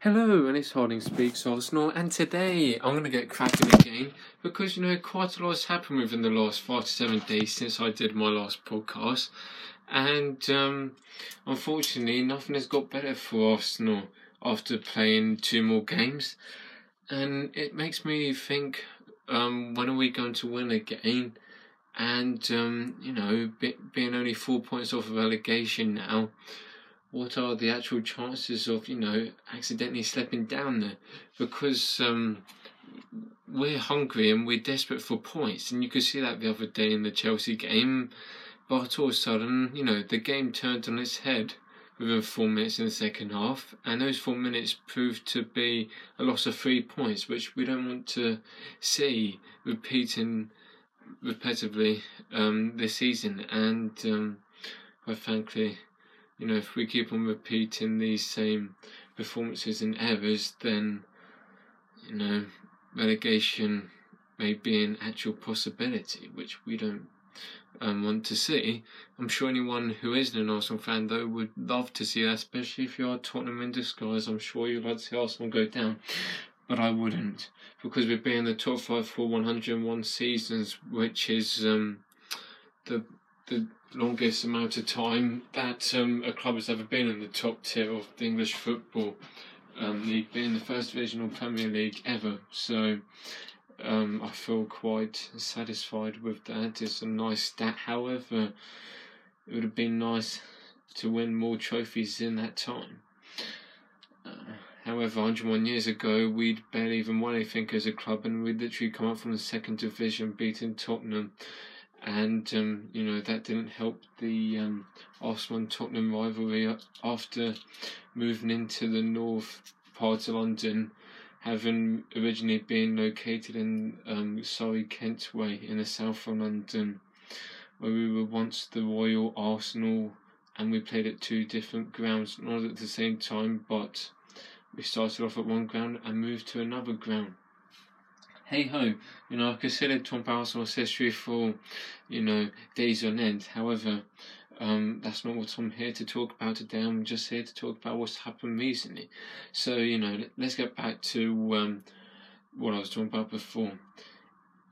Hello, and it's Harding Speaks Arsenal, and today I'm going to get cracking again because, you know, quite a lot has happened within the last 5 to 7 days since I did my last podcast, and unfortunately nothing has got better for Arsenal after playing 2 more games, and it makes me think, when are we going to win again? And, you know, being only 4 points off of relegation now, what are the actual chances of, you know, accidentally slipping down there? Because we're hungry and we're desperate for points. And you could see that the other day in the Chelsea game. But all of a sudden, you know, the game turned on its head within 4 minutes in the second half. And those 4 minutes proved to be a loss of 3 points, which we don't want to see repeating repetitively this season. And quite frankly, you know, if we keep on repeating these same performances and errors, then, you know, relegation may be an actual possibility, which we don't want to see. I'm sure anyone who isn't an Arsenal fan, though, would love to see that, especially if you are Tottenham in disguise. I'm sure you'd like to see Arsenal go down, but I wouldn't, because we've been in the top 5 for 101 seasons, which is the longest amount of time that a club has ever been in the top tier of the English football league, being the first division or Premier League ever. So I feel quite satisfied with that. It's a nice stat. However, it would have been nice to win more trophies in that time. However, 101 years ago, we'd barely even won anything as a club, and we'd literally come up from the second division, beating Tottenham. And, you know, that didn't help the Arsenal and Tottenham rivalry after moving into the north part of London, having originally been located in Surrey, Kent Way, in the south of London, where we were once the Royal Arsenal, and we played at 2 different grounds, not at the same time, but we started off at 1 ground and moved to another ground. Hey-ho, you know, I considered Tom Arsenal's history for, you know, days on end. However, that's not what I'm here to talk about today. I'm just here to talk about what's happened recently. So, you know, let's get back to what I was talking about before.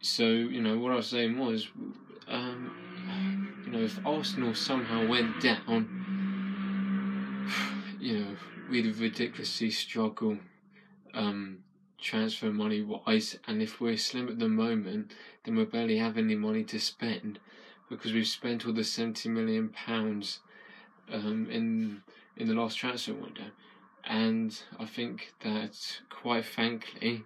So, you know, what I was saying was, you know, if Arsenal somehow went down, you know, we'd ridiculously struggle transfer money wise, and if we're slim at the moment, then we barely have any money to spend, because we've spent all the £70 million in the last transfer window. And I think that, quite frankly,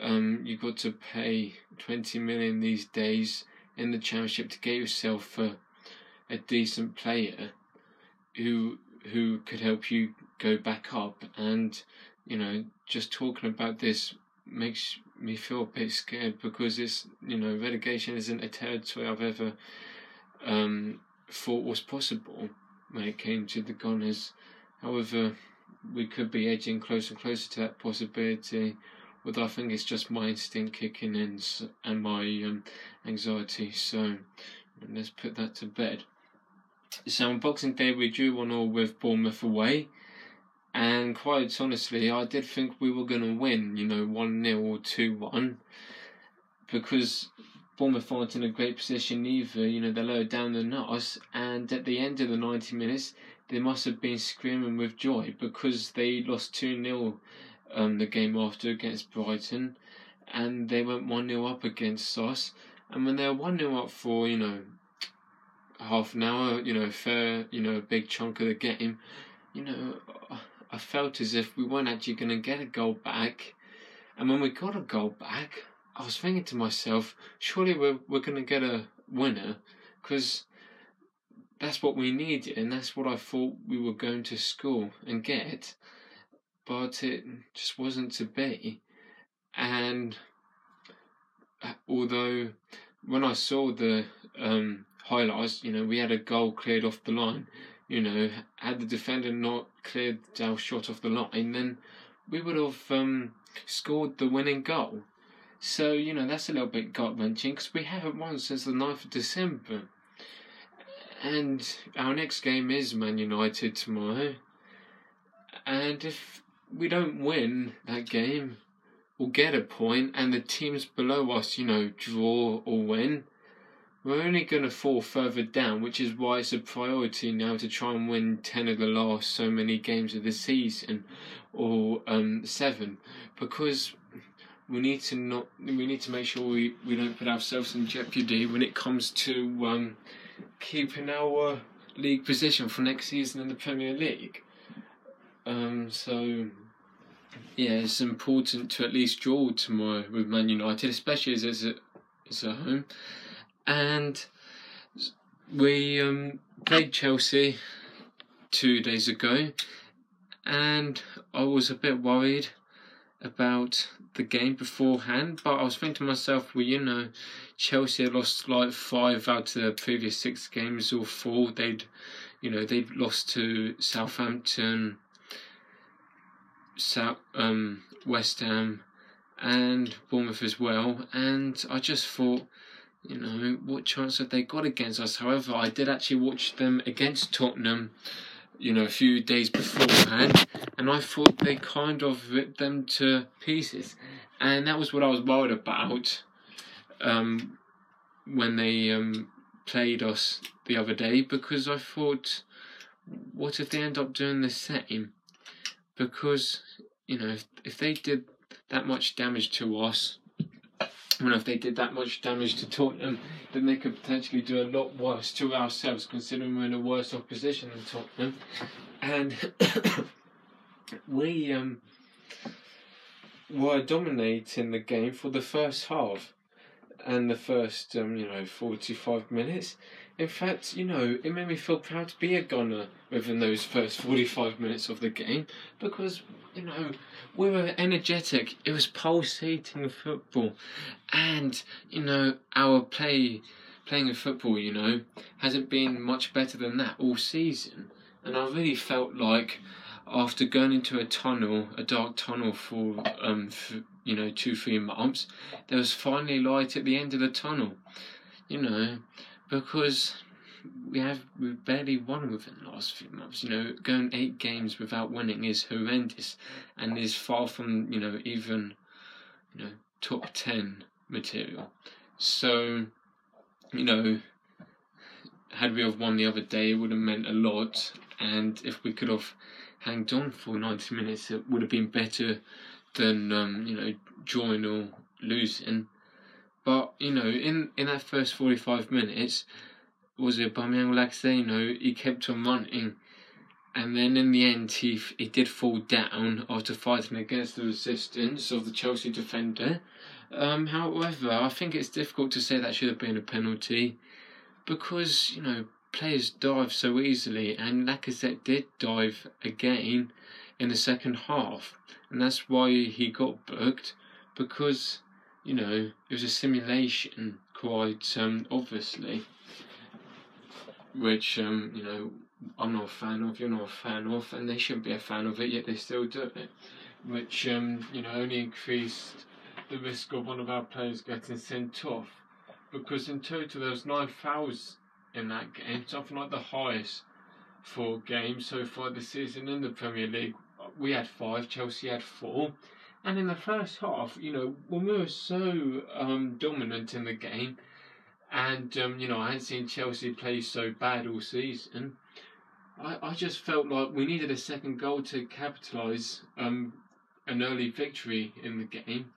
you've got to pay £20 million these days in the Championship to get yourself a decent player who could help you go back up. And, you know, just talking about this makes me feel a bit scared, because it's, you know, relegation isn't a territory I've ever thought was possible when it came to the Gunners. However, we could be edging closer and closer to that possibility, although I think it's just my instinct kicking in and my anxiety. So let's put that to bed. So on Boxing Day we drew 1-1 with Bournemouth away. And quite honestly, I did think we were going to win, you know, 1-0 or 2-1. Because Bournemouth aren't in a great position either, you know, they're lower down than us. And at the end of the 90 minutes, they must have been screaming with joy, because they lost 2-0 the game after against Brighton. And they went 1-0 up against us. And when they were 1-0 up for, you know, half an hour, you know, fair, you know, a big chunk of the game, you know, I felt as if we weren't actually going to get a goal back. And when we got a goal back, I was thinking to myself, surely we're going to get a winner, because that's what we needed and that's what I thought we were going to score and get. But it just wasn't to be. And although when I saw the highlights, you know, we had a goal cleared off the line. You know, had the defender not cleared our shot off the line, then we would have scored the winning goal. So, you know, that's a little bit gut-wrenching, because we haven't won since the 9th of December. And our next game is Man United tomorrow. And if we don't win that game, we'll get a point, and the teams below us, you know, draw or win, we're only going to fall further down, which is why it's a priority now to try and win 10 of the last so many games of the season, or 7, because we need to make sure we don't put ourselves in jeopardy when it comes to keeping our league position for next season in the Premier League. So yeah, it's important to at least draw tomorrow with Man United, especially as it's at home. And we played Chelsea 2 days ago, and I was a bit worried about the game beforehand, but I was thinking to myself, well, you know, Chelsea had lost like 5 out of their previous 6 games, or 4. They'd lost to Southampton, West Ham, and Bournemouth as well, and I just thought, you know, what chance have they got against us? However, I did actually watch them against Tottenham, you know, a few days beforehand, and I thought they kind of ripped them to pieces, and that was what I was worried about when they played us the other day, because I thought, what if they end up doing the same? Because, you know, if they did that much damage to us, if they did that much damage to Tottenham, then they could potentially do a lot worse to ourselves, considering we're in a worse off position than Tottenham. And we were dominating the game for the first half and the first 45 minutes. In fact, you know, it made me feel proud to be a Gunner within those first 45 minutes of the game, because, you know, we were energetic, it was pulsating football, and, you know, our playing of football, you know, hasn't been much better than that all season. And I really felt like, after going into a dark tunnel for, 2-3 months, there was finally light at the end of the tunnel, you know, because we've barely won within the last few months. You know, going 8 games without winning is horrendous, and is far from, you know, even, you know, top 10 material. So, you know, had we have won the other day, it would have meant a lot, and if we could have hanged on for 90 minutes, it would have been better than, drawing or losing. But, you know, in that first 45 minutes, was it Aubameyang, Lacazette, you know, he kept on running. And then in the end, he did fall down after fighting against the resistance of the Chelsea defender. However, I think it's difficult to say that should have been a penalty, because, you know, players dive so easily, and Lacazette did dive again in the second half. And that's why he got booked, because, you know, it was a simulation, quite obviously, which, I'm not a fan of, you're not a fan of, and they shouldn't be a fan of it, yet they still do it, which, only increased the risk of one of our players getting sent off, because in total there was 9 fouls in that game, something like the highest for games so far this season in the Premier League. We had 5, Chelsea had 4. And in the first half, you know, when we were so dominant in the game, and, I hadn't seen Chelsea play so bad all season, I just felt like we needed a second goal to capitalise an early victory in the game,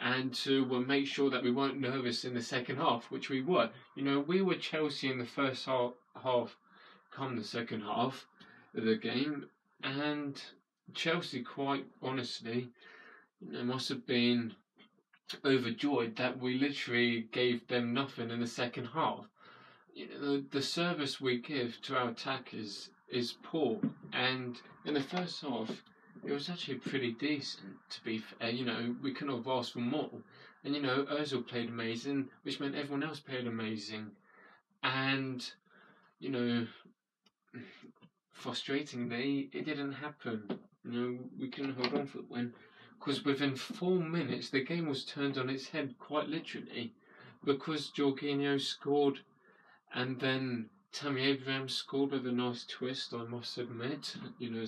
and to make sure that we weren't nervous in the second half, which we were. You know, we were Chelsea in the first half come the second half of the game, and Chelsea, quite honestly, it must have been overjoyed that we literally gave them nothing in the second half. You know, the service we give to our attackers is poor, and in the first half, it was actually pretty decent, to be fair. You know, we couldn't have asked for more. And, you know, Ozil played amazing, which meant everyone else played amazing. And, you know, frustratingly, it didn't happen. You know, we couldn't hold on for the win, because within 4 minutes the game was turned on its head, quite literally, because Jorginho scored, and then Tammy Abraham scored with a nice twist, I must admit. You know,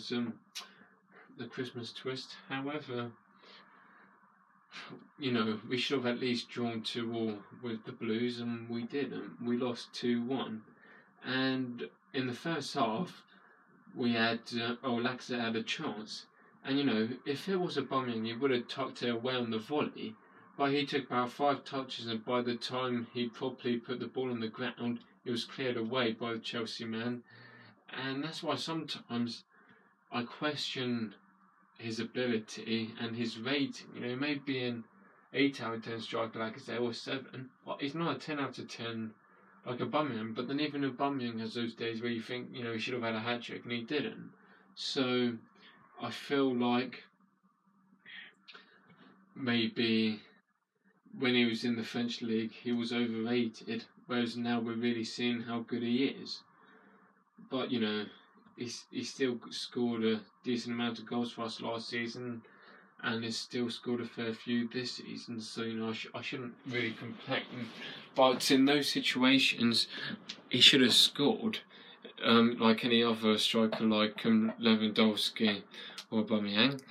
the Christmas twist. However, you know, we should have at least drawn 2-2 with the Blues, and we didn't. We lost 2-1. And in the first half, we had, Lacazette had a chance. And, you know, if it was Aubameyang, he would have tucked it away on the volley. But he took about 5 touches, and by the time he properly put the ball on the ground, it was cleared away by the Chelsea man. And that's why sometimes I question his ability and his rating. You know, he may be an 8 out of 10 striker like Lacazette, or 7, but he's not a 10 out of 10 like Aubameyang. But then even Aubameyang has those days where you think, you know, he should have had a hat-trick and he didn't. So I feel like maybe when he was in the French league he was overrated, whereas now we're really seeing how good he is. But, you know, he still scored a decent amount of goals for us last season, and has still scored a fair few this season, so, you know, I shouldn't really complain. But in those situations, he should have scored, like any other striker like Lewandowski or Aubameyang.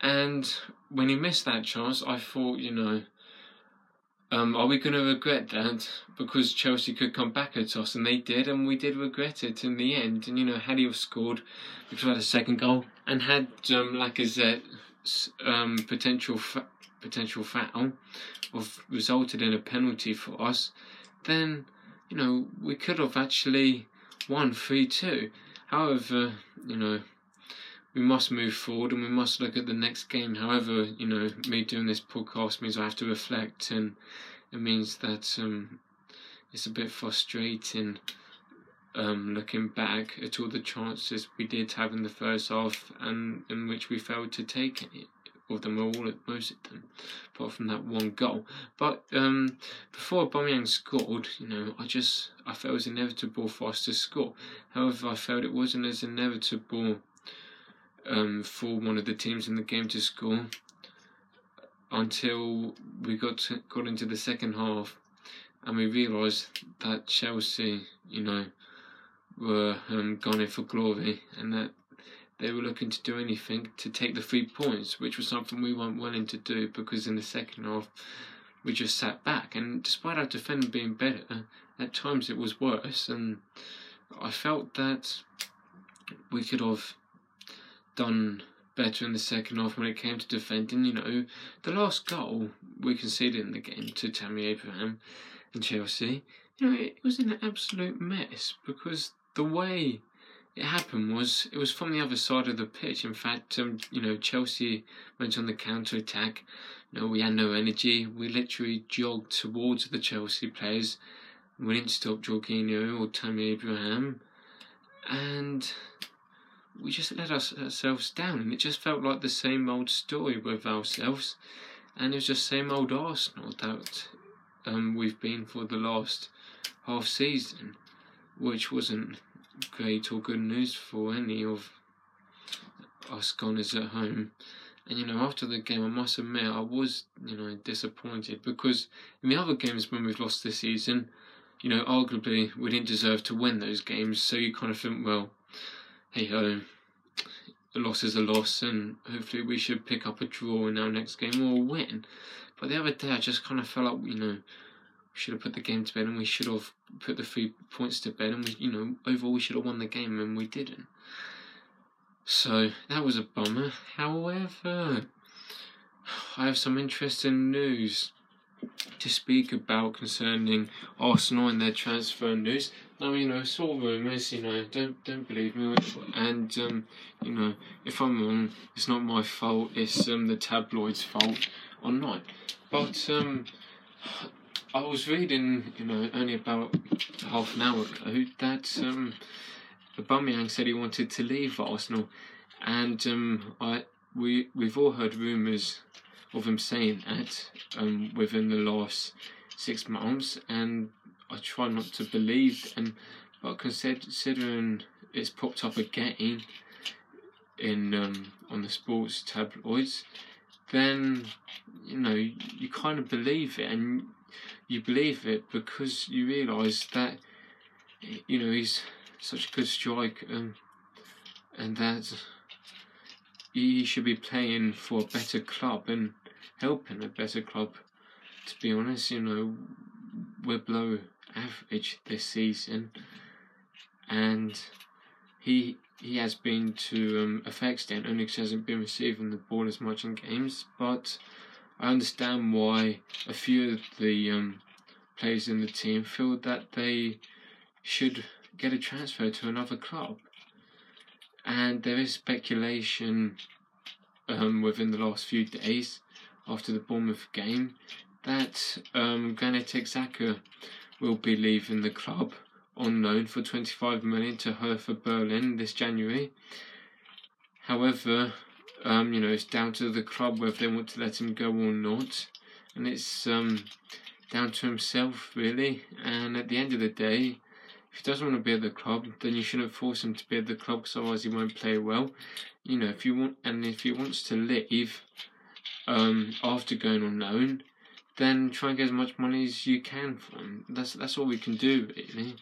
And when he missed that chance, I thought, you know, are we going to regret that? Because Chelsea could come back at us, and they did, and we did regret it in the end. And, you know, had he scored, we could have had a second goal, and had Lacazette's potential foul resulted in a penalty for us, then, you know, we could have actually won 3-2. However, you know, we must move forward and we must look at the next game. However, you know, me doing this podcast means I have to reflect, and it means that it's a bit frustrating looking back at all the chances we did have in the first half and in which we failed to take it, or them all, most of them, apart from that one goal. But before Aubameyang scored, you know, I felt it was inevitable for us to score. However, I felt it wasn't as inevitable for one of the teams in the game to score until we got into the second half, and we realised that Chelsea, you know, were gone in for glory, and that they were looking to do anything to take the 3 points, which was something we weren't willing to do, because in the second half we just sat back, and despite our defending being better, at times it was worse, and I felt that we could have done better in the second half when it came to defending. You know, the last goal we conceded in the game to Tammy Abraham and Chelsea, you know, it was an absolute mess, because the way it happened was, it was from the other side of the pitch. In fact, you know, Chelsea went on the counter-attack. You know, we had no energy. We literally jogged towards the Chelsea players. We didn't stop Jorginho or Tammy Abraham, and we just let ourselves down, and it just felt like the same old story with ourselves, and it was just same old Arsenal that we've been for the last half season, which wasn't great or good news for any of us Gunners at home. And, you know, after the game, I must admit, I was, you know, disappointed, because in the other games when we've lost this season, you know, arguably we didn't deserve to win those games, so you kind of think, well, hey ho, a loss is a loss, and hopefully we should pick up a draw in our next game or a win. But the other day I just kind of felt like, you know, we should have put the game to bed, and we should have put the 3 points to bed, and we, you know, overall we should have won the game, and we didn't. So that was a bummer. However, I have some interesting news to speak about concerning Arsenal and their transfer news. Now, you know, it's all rumours, you know, don't believe me, and, you know, if I'm wrong, it's not my fault, it's the tabloids' fault online. But I was reading, you know, only about half an hour ago, that Aubameyang said he wanted to leave Arsenal, and we've all heard rumours of him saying that within the last 6 months, and I try not to believe them, but considering it's popped up again in on the sports tabloids, then, you know, you kind of believe it, and you believe it because you realise that, you know, he's such a good striker, and that he should be playing for a better club and helping a better club. To be honest, you know, we're below average this season, and he has been to a fair extent. Onyx hasn't been receiving the ball as much in games, but I understand why a few of the players in the team feel that they should get a transfer to another club. And there is speculation within the last few days after the Bournemouth game that Granit Xhaka will be leaving the club on loan for £25 million to Hertha Berlin this January. However, you know, it's down to the club whether they want to let him go or not, and it's down to himself really. And at the end of the day, if he doesn't want to be at the club, then you shouldn't force him to be at the club, because otherwise he won't play well. You know, if you want, and if he wants to leave after going on loan, then try and get as much money as you can for him. That's all we can do really,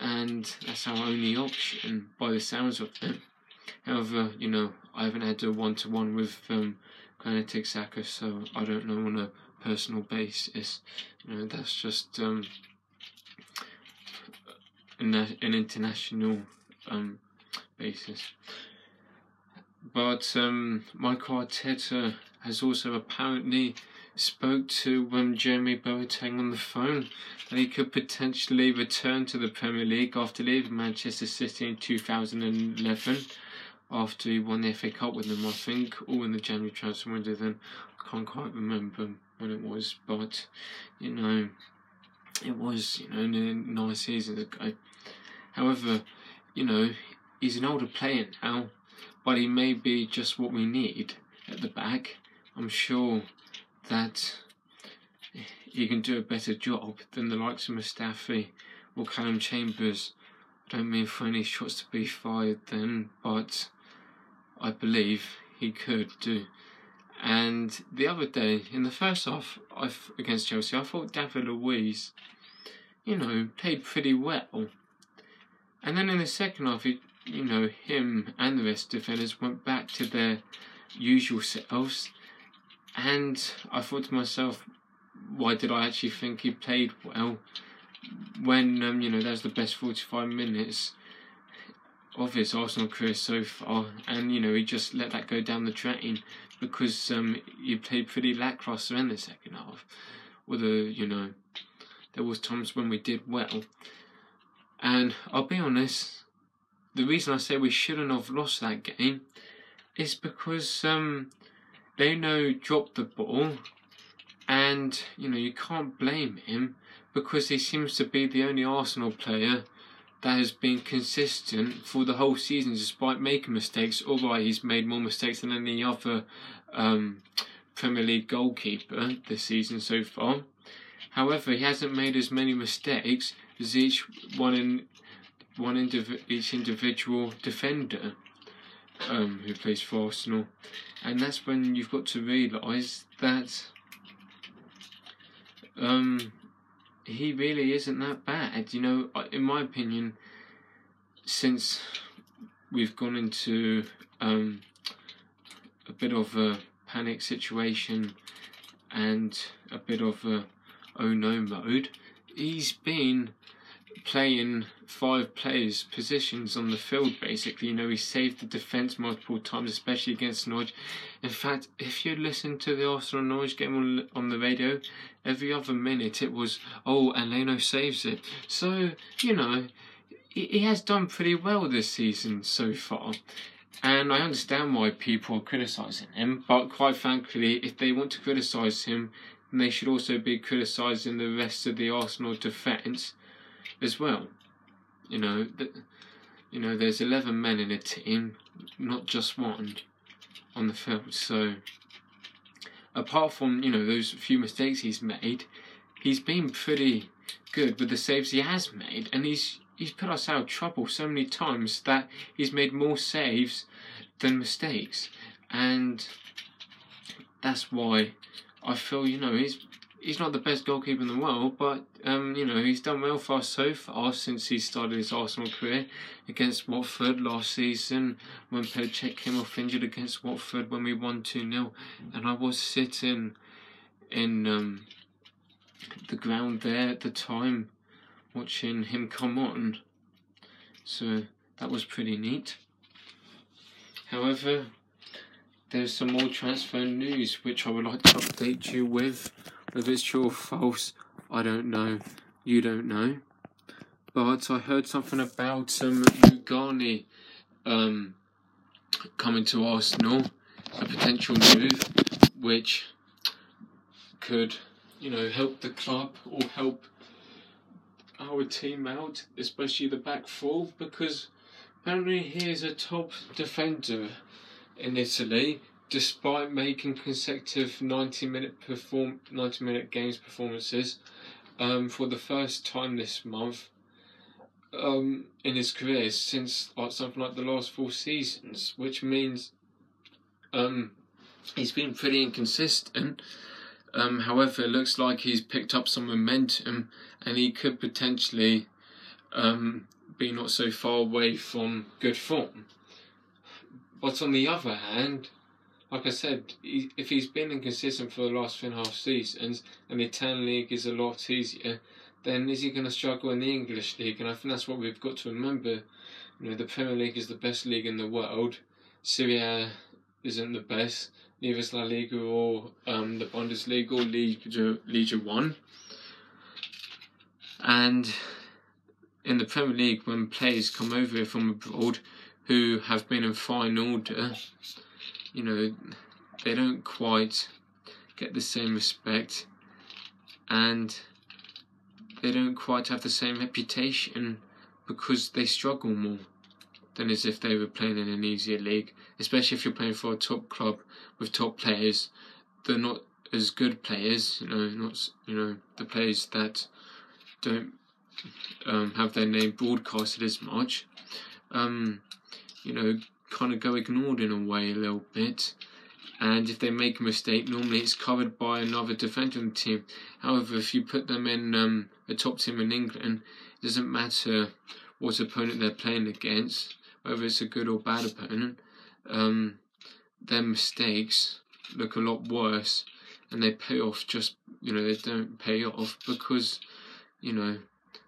and that's our only option by the sounds of it. However, you know, I haven't had a one-to-one with Granit Xhaka, so I don't know on a personal basis. You know, that's just an international basis. But Michael Arteta has also apparently spoke to Jeremy Boateng on the phone that he could potentially return to the Premier League after leaving Manchester City in 2011, after he won the FA Cup with them, I think, or in the January transfer window then. I can't quite remember when it was, but, you know, it was, you know, nearly 9 seasons ago. However, you know, he's an older player now, but he may be just what we need at the back. I'm sure that he can do a better job than the likes of Mustafi or Callum Chambers. I don't mean for any shots to be fired then, but I believe he could do. And the other day, in the first half against Chelsea, I thought David Luiz, you know, played pretty well. And then in the second half, you know, him and the rest of the defenders went back to their usual selves. And I thought to myself, why did I actually think he played well when, you know, that was the best 45 minutes of his Arsenal career so far? And, you know, he just let that go down the drain because he played pretty lacklustre in the second half. Although, you know, there was times when we did well. And I'll be honest, the reason I say we shouldn't have lost that game is because Leno dropped the ball, and, you know, you can't blame him because he seems to be the only Arsenal player that has been consistent for the whole season despite making mistakes. Alright, he's made more mistakes than any other Premier League goalkeeper this season so far. However, he hasn't made as many mistakes as each individual defender who plays for Arsenal. And that's when you've got to realise that he really isn't that bad. You know, in my opinion, since we've gone into a bit of a panic situation and a bit of a oh no mode, he's been playing 5 players' positions on the field basically. You know, he saved the defence multiple times, especially against Norwich. In fact, if you listen to the Arsenal Norwich game on the radio, every other minute it was, oh, and Leno saves it. So, you know, he has done pretty well this season so far. And I understand why people are criticising him, but quite frankly, if they want to criticise him, then they should also be criticising the rest of the Arsenal defence as well. You know, there's 11 men in a team, not just one on the field. So, apart from, you know, those few mistakes he's made, he's been pretty good with the saves he has made, and he's put us out of trouble so many times that he's made more saves than mistakes, and that's why I feel, you know, he's he's not the best goalkeeper in the world, but you know, he's done well for us so far since he started his Arsenal career. Against Watford last season, when Petr Cech came off injured against Watford when we won 2-0, and I was sitting in the ground there at the time watching him come on, so that was pretty neat. However, there's some more transfer news which I would like to update you with. Whether it's true or false, I don't know. You don't know. But I heard something about some Lugani coming to Arsenal, a potential move which could, you know, help the club or help our team out, especially the back four, because apparently he is a top defender in Italy, despite making consecutive 90-minute games performances for the first time this month in his career since something like the last 4 seasons, which means he's been pretty inconsistent. However, it looks like he's picked up some momentum and he could potentially be not so far away from good form. But on the other hand, like I said, if he's been inconsistent for the last 3.5 seasons and the Italian league is a lot easier, then is he going to struggle in the English league? And I think that's what we've got to remember. You know, the Premier League is the best league in the world. Serie A isn't the best. Neither is La Liga or the Bundesliga or Liga 1. And in the Premier League, when players come over from abroad who have been in fine order, you know, they don't quite get the same respect and they don't quite have the same reputation because they struggle more than as if they were playing in an easier league. Especially if you're playing for a top club with top players, they're not as good players, you know, the players that don't have their name broadcasted as much, you know, kind of go ignored in a way a little bit, and if they make a mistake, normally it's covered by another defending team. However, if you put them in a top team in England, it doesn't matter what opponent they're playing against, whether it's a good or bad opponent, their mistakes look a lot worse, and they pay off just, you know, they don't pay off because, you know,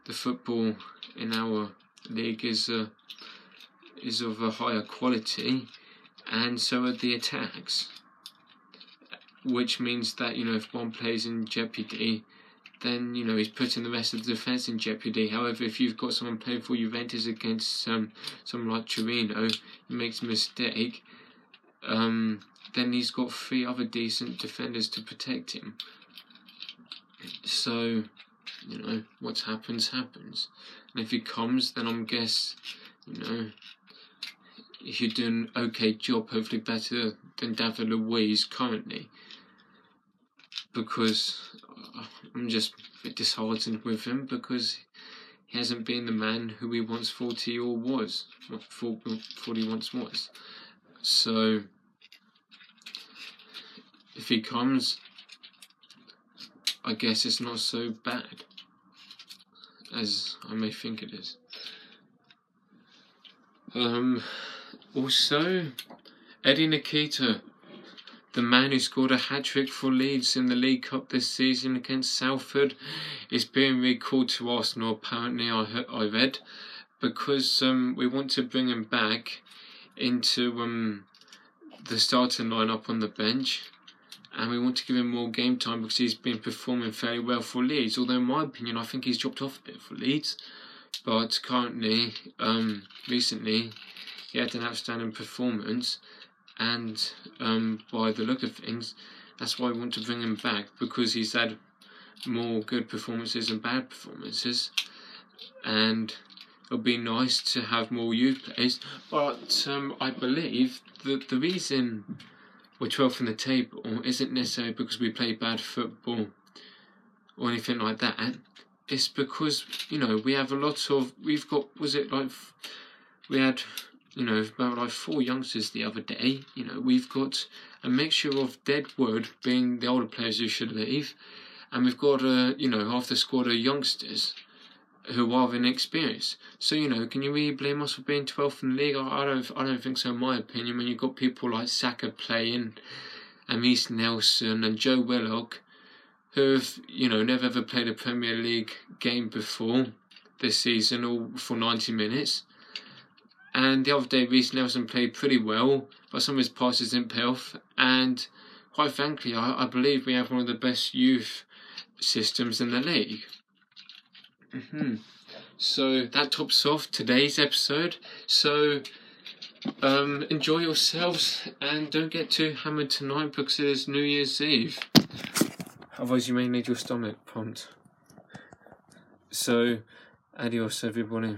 the football in our league is of a higher quality, and so are the attacks, which means that, you know, if one plays in jeopardy, then, you know, he's putting the rest of the defence in jeopardy. However, if you've got someone playing for Juventus against someone like Torino, who makes a mistake, then he's got 3 other decent defenders to protect him. So, you know, what happens, happens. And if he comes, then I'm guess, you know, if you do an okay job, hopefully better than David Luiz currently, because I'm just a bit disheartened with him because he hasn't been the man who he once thought he was. So if he comes, I guess it's not so bad as I may think it is. Also, Eddie Nketiah, the man who scored a hat-trick for Leeds in the League Cup this season against Salford, is being recalled to Arsenal, apparently, I read, because we want to bring him back into the starting lineup on the bench, and we want to give him more game time because he's been performing fairly well for Leeds, although in my opinion I think he's dropped off a bit for Leeds. But currently, recently, he had an outstanding performance, and by the look of things, that's why I want to bring him back, because he's had more good performances than bad performances, and it'll be nice to have more youth players. But I believe that the reason we're 12th in the table isn't necessarily because we play bad football or anything like that. It's because, you know, we have a lot of, we've got, was it like, we had, you know, about like 4 youngsters the other day. You know, we've got a mixture of dead wood being the older players who should leave, and we've got half the squad are youngsters who are inexperienced. So can you really blame us for being 12th in the league? I don't think so, in my opinion. When you've got people like Saka playing, and Reece Nelson and Joe Willock, who have never ever played a Premier League game before this season, or for 90 minutes. And the other day, Reece Nelson played pretty well, but some of his passes didn't pay off. And quite frankly, I believe we have one of the best youth systems in the league. So that tops off today's episode. So enjoy yourselves and don't get too hammered tonight, because it is New Year's Eve. Otherwise, you may need your stomach pumped. So, adios, everybody.